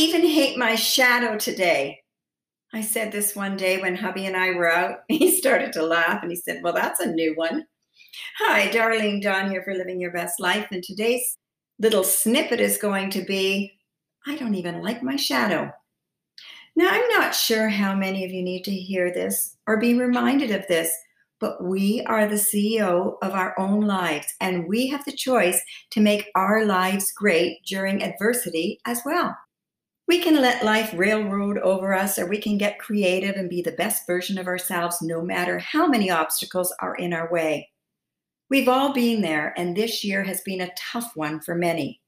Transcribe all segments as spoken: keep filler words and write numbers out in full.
even hate my shadow today. I said this one day when hubby and I were out. He started to laugh and he said, well, that's a new one. Hi, Darlene Dawn here for Living Your Best Life. And today's little snippet is going to be, I don't even like my shadow. Now, I'm not sure how many of you need to hear this or be reminded of this, but we are the C E O of our own lives, and we have the choice to make our lives great during adversity as well. We can let life railroad over us, or we can get creative and be the best version of ourselves no matter how many obstacles are in our way. We've all been there, and this year has been a tough one for many.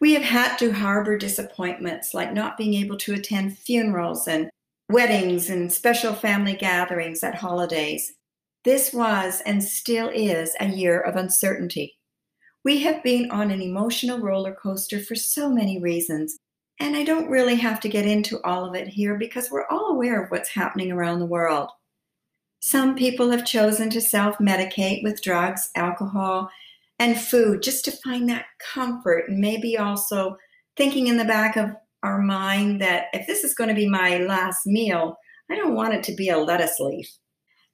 We have had to harbor disappointments like not being able to attend funerals and weddings and special family gatherings at holidays. This was and still is a year of uncertainty. We have been on an emotional roller coaster for so many reasons, and I don't really have to get into all of it here because we're all aware of what's happening around the world. Some people have chosen to self-medicate with drugs, alcohol, and food just to find that comfort, and maybe also thinking in the back of our mind that if this is going to be my last meal, I don't want it to be a lettuce leaf.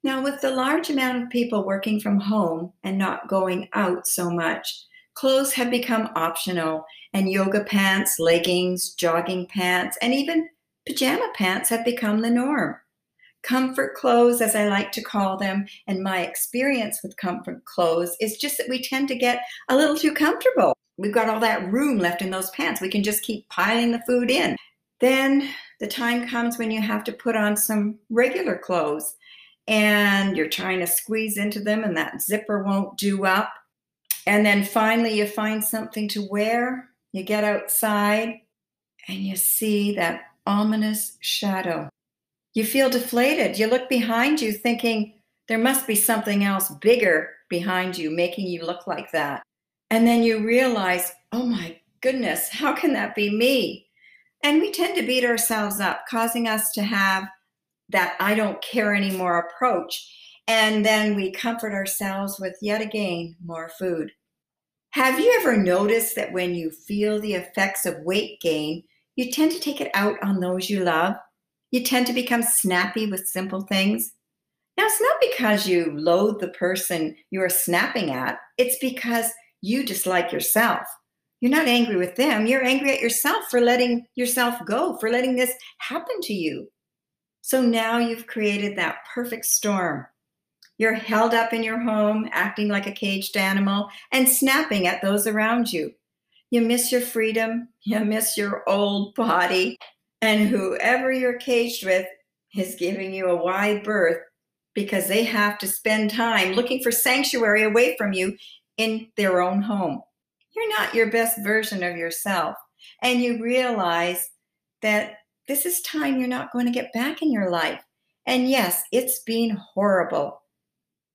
Now, with the large amount of people working from home and not going out so much, clothes have become optional, and yoga pants, leggings, jogging pants, and even pajama pants have become the norm. Comfort clothes, as I like to call them, and my experience with comfort clothes is just that we tend to get a little too comfortable. We've got all that room left in those pants. We can just keep piling the food in. Then the time comes when you have to put on some regular clothes, and you're trying to squeeze into them, and that zipper won't do up. And then finally you find something to wear, you get outside, and you see that ominous shadow. You feel deflated. You look behind you thinking there must be something else bigger behind you making you look like that. And then you realize, oh my goodness, how can that be me? And we tend to beat ourselves up, causing us to have that I don't care anymore approach. And then we comfort ourselves with yet again more food. Have you ever noticed that when you feel the effects of weight gain, you tend to take it out on those you love? You tend to become snappy with simple things. Now, it's not because you loathe the person you are snapping at. It's because you dislike yourself. You're not angry with them. You're angry at yourself for letting yourself go, for letting this happen to you. So now you've created that perfect storm. You're held up in your home, acting like a caged animal and snapping at those around you. You miss your freedom. You miss your old body. And whoever you're caged with is giving you a wide berth because they have to spend time looking for sanctuary away from you in their own home. You're not your best version of yourself. And you realize that this is time you're not going to get back in your life. And yes, it's been horrible,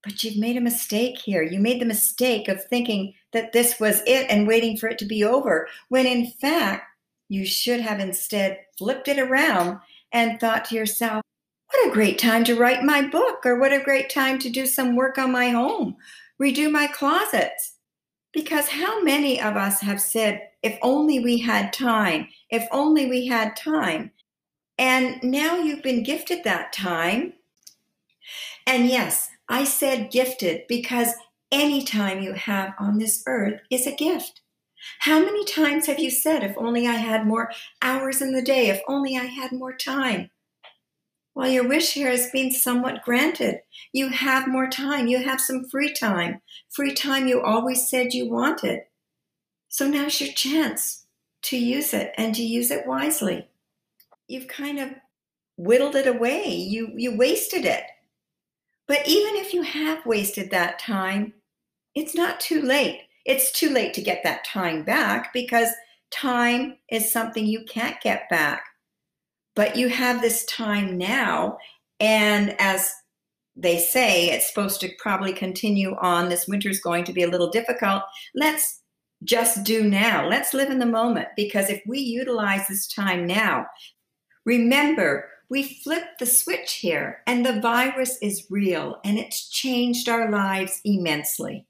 but you've made a mistake here. You made the mistake of thinking that this was it and waiting for it to be over, when in fact, you should have instead flipped it around and thought to yourself, what a great time to write my book, or what a great time to do some work on my home, redo my closets. Because how many of us have said, if only we had time, if only we had time. And now you've been gifted that time. And yes, I said gifted because any time you have on this earth is a gift. How many times have you said, if only I had more hours in the day, if only I had more time? Well, your wish here has been somewhat granted. You have more time. You have some free time, free time you always said you wanted. So now's your chance to use it and to use it wisely. You've kind of whittled it away. You, you wasted it. But even if you have wasted that time, it's not too late. It's too late to get that time back because time is something you can't get back. But you have this time now. And as they say, it's supposed to probably continue on. This winter is going to be a little difficult. Let's just do now. Let's live in the moment, because if we utilize this time now, remember, we flipped the switch here and the virus is real and it's changed our lives immensely.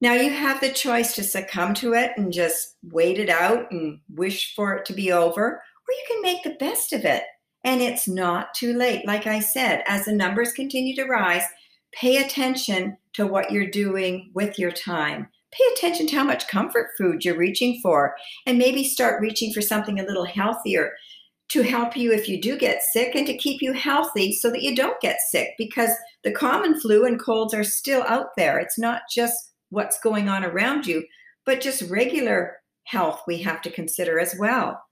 Now you have the choice to succumb to it and just wait it out and wish for it to be over, or you can make the best of it. And it's not too late. Like I said, as the numbers continue to rise, pay attention to what you're doing with your time. Pay attention to how much comfort food you're reaching for, and maybe start reaching for something a little healthier to help you if you do get sick, and to keep you healthy so that you don't get sick, because the common flu and colds are still out there. It's not just what's going on around you, but just regular health we have to consider as well.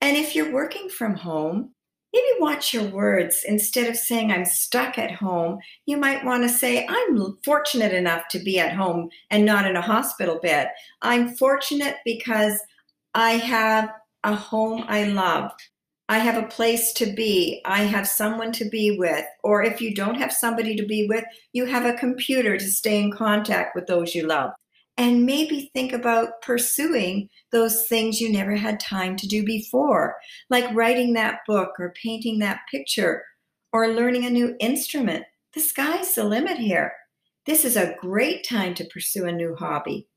And if you're working from home, maybe watch your words. Instead of saying, I'm stuck at home, you might want to say, I'm fortunate enough to be at home and not in a hospital bed. I'm fortunate because I have a home I love. I have a place to be. I have someone to be with. Or if you don't have somebody to be with, you have a computer to stay in contact with those you love. And maybe think about pursuing those things you never had time to do before, like writing that book or painting that picture or learning a new instrument. The sky's the limit here. This is a great time to pursue a new hobby.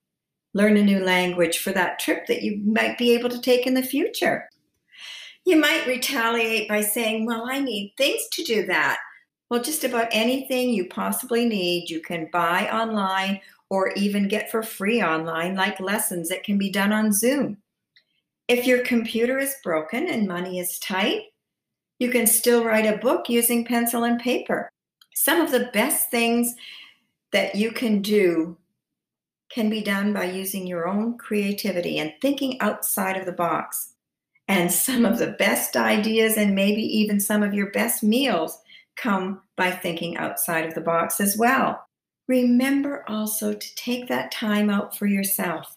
Learn a new language for that trip that you might be able to take in the future. You might retaliate by saying, well, I need things to do that. Well, just about anything you possibly need, you can buy online or even get for free online, like lessons that can be done on Zoom. If your computer is broken and money is tight, you can still write a book using pencil and paper. Some of the best things that you can do can be done by using your own creativity and thinking outside of the box. And some of the best ideas, and maybe even some of your best meals, come by thinking outside of the box as well. Remember also to take that time out for yourself,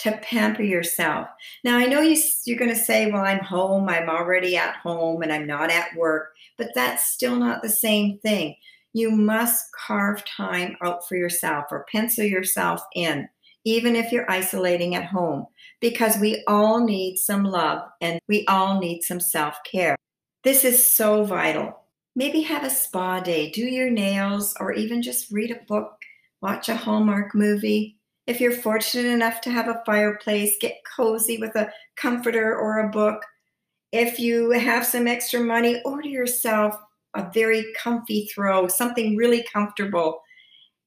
to pamper yourself. Now, I know you, you're going to say, well, I'm home, I'm already at home, and I'm not at work, but that's still not the same thing. You must carve time out for yourself or pencil yourself in, even if you're isolating at home, because we all need some love and we all need some self-care. This is so vital. Maybe have a spa day, do your nails, or even just read a book, watch a Hallmark movie. If you're fortunate enough to have a fireplace, get cozy with a comforter or a book. If you have some extra money, order yourself a very comfy throw, something really comfortable,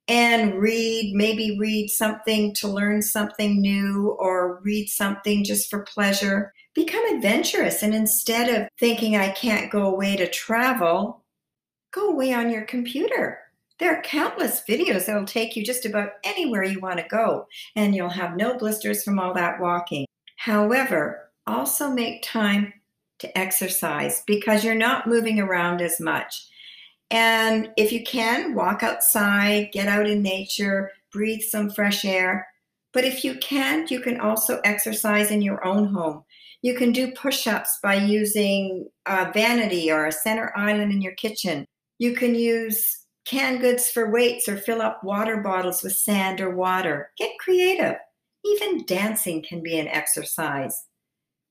and read, maybe read something to learn something new, or read something just for pleasure. Become adventurous, and instead of thinking I can't go away to travel, go away on your computer. There are countless videos that will take you just about anywhere you want to go, and you'll have no blisters from all that walking. However, also make time to exercise, because you're not moving around as much. And if you can, walk outside, get out in nature, breathe some fresh air. But if you can't, you can also exercise in your own home. You can do push-ups by using a vanity or a center island in your kitchen. You can use canned goods for weights or fill up water bottles with sand or water. Get creative. Even dancing can be an exercise.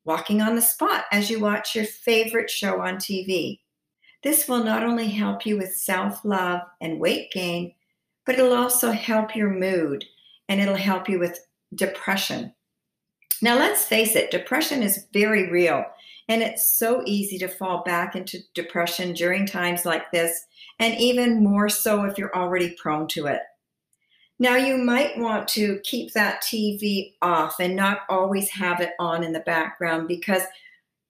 Walking on the spot as you watch your favorite show on T V. This will not only help you with self-love and weight gain, but it'll also help your mood, and it'll help you with depression. Now, let's face it, depression is very real, and it's so easy to fall back into depression during times like this, and even more so if you're already prone to it. Now, you might want to keep that T V off and not always have it on in the background, because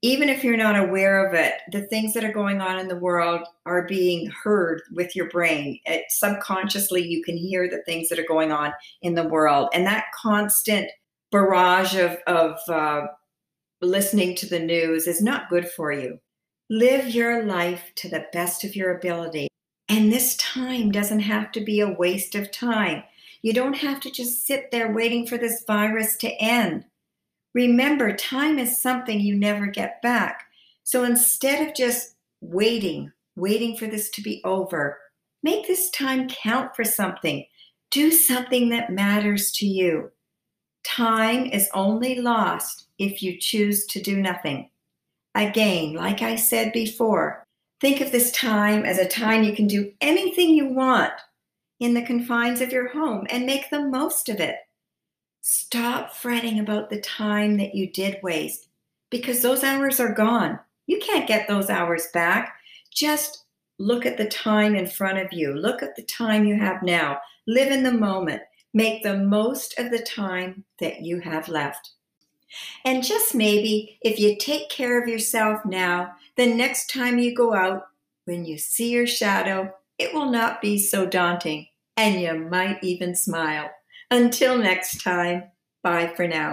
even if you're not aware of it, the things that are going on in the world are being heard with your brain. It, subconsciously, you can hear the things that are going on in the world. And that constant barrage of, of uh, listening to the news is not good for you. Live your life to the best of your ability. And this time doesn't have to be a waste of time. You don't have to just sit there waiting for this virus to end. Remember, time is something you never get back. So instead of just waiting, waiting for this to be over, make this time count for something. Do something that matters to you. Time is only lost if you choose to do nothing. Again, like I said before, think of this time as a time you can do anything you want in the confines of your home, and make the most of it. Stop fretting about the time that you did waste. because those hours are gone. You can't get those hours back. Just look at the time in front of you. Look at the time you have now. Live in the moment. Make the most of the time that you have left. And just maybe, if you take care of yourself now, the next time you go out, when you see your shadow, it will not be so daunting, and you might even smile. Until next time, bye for now.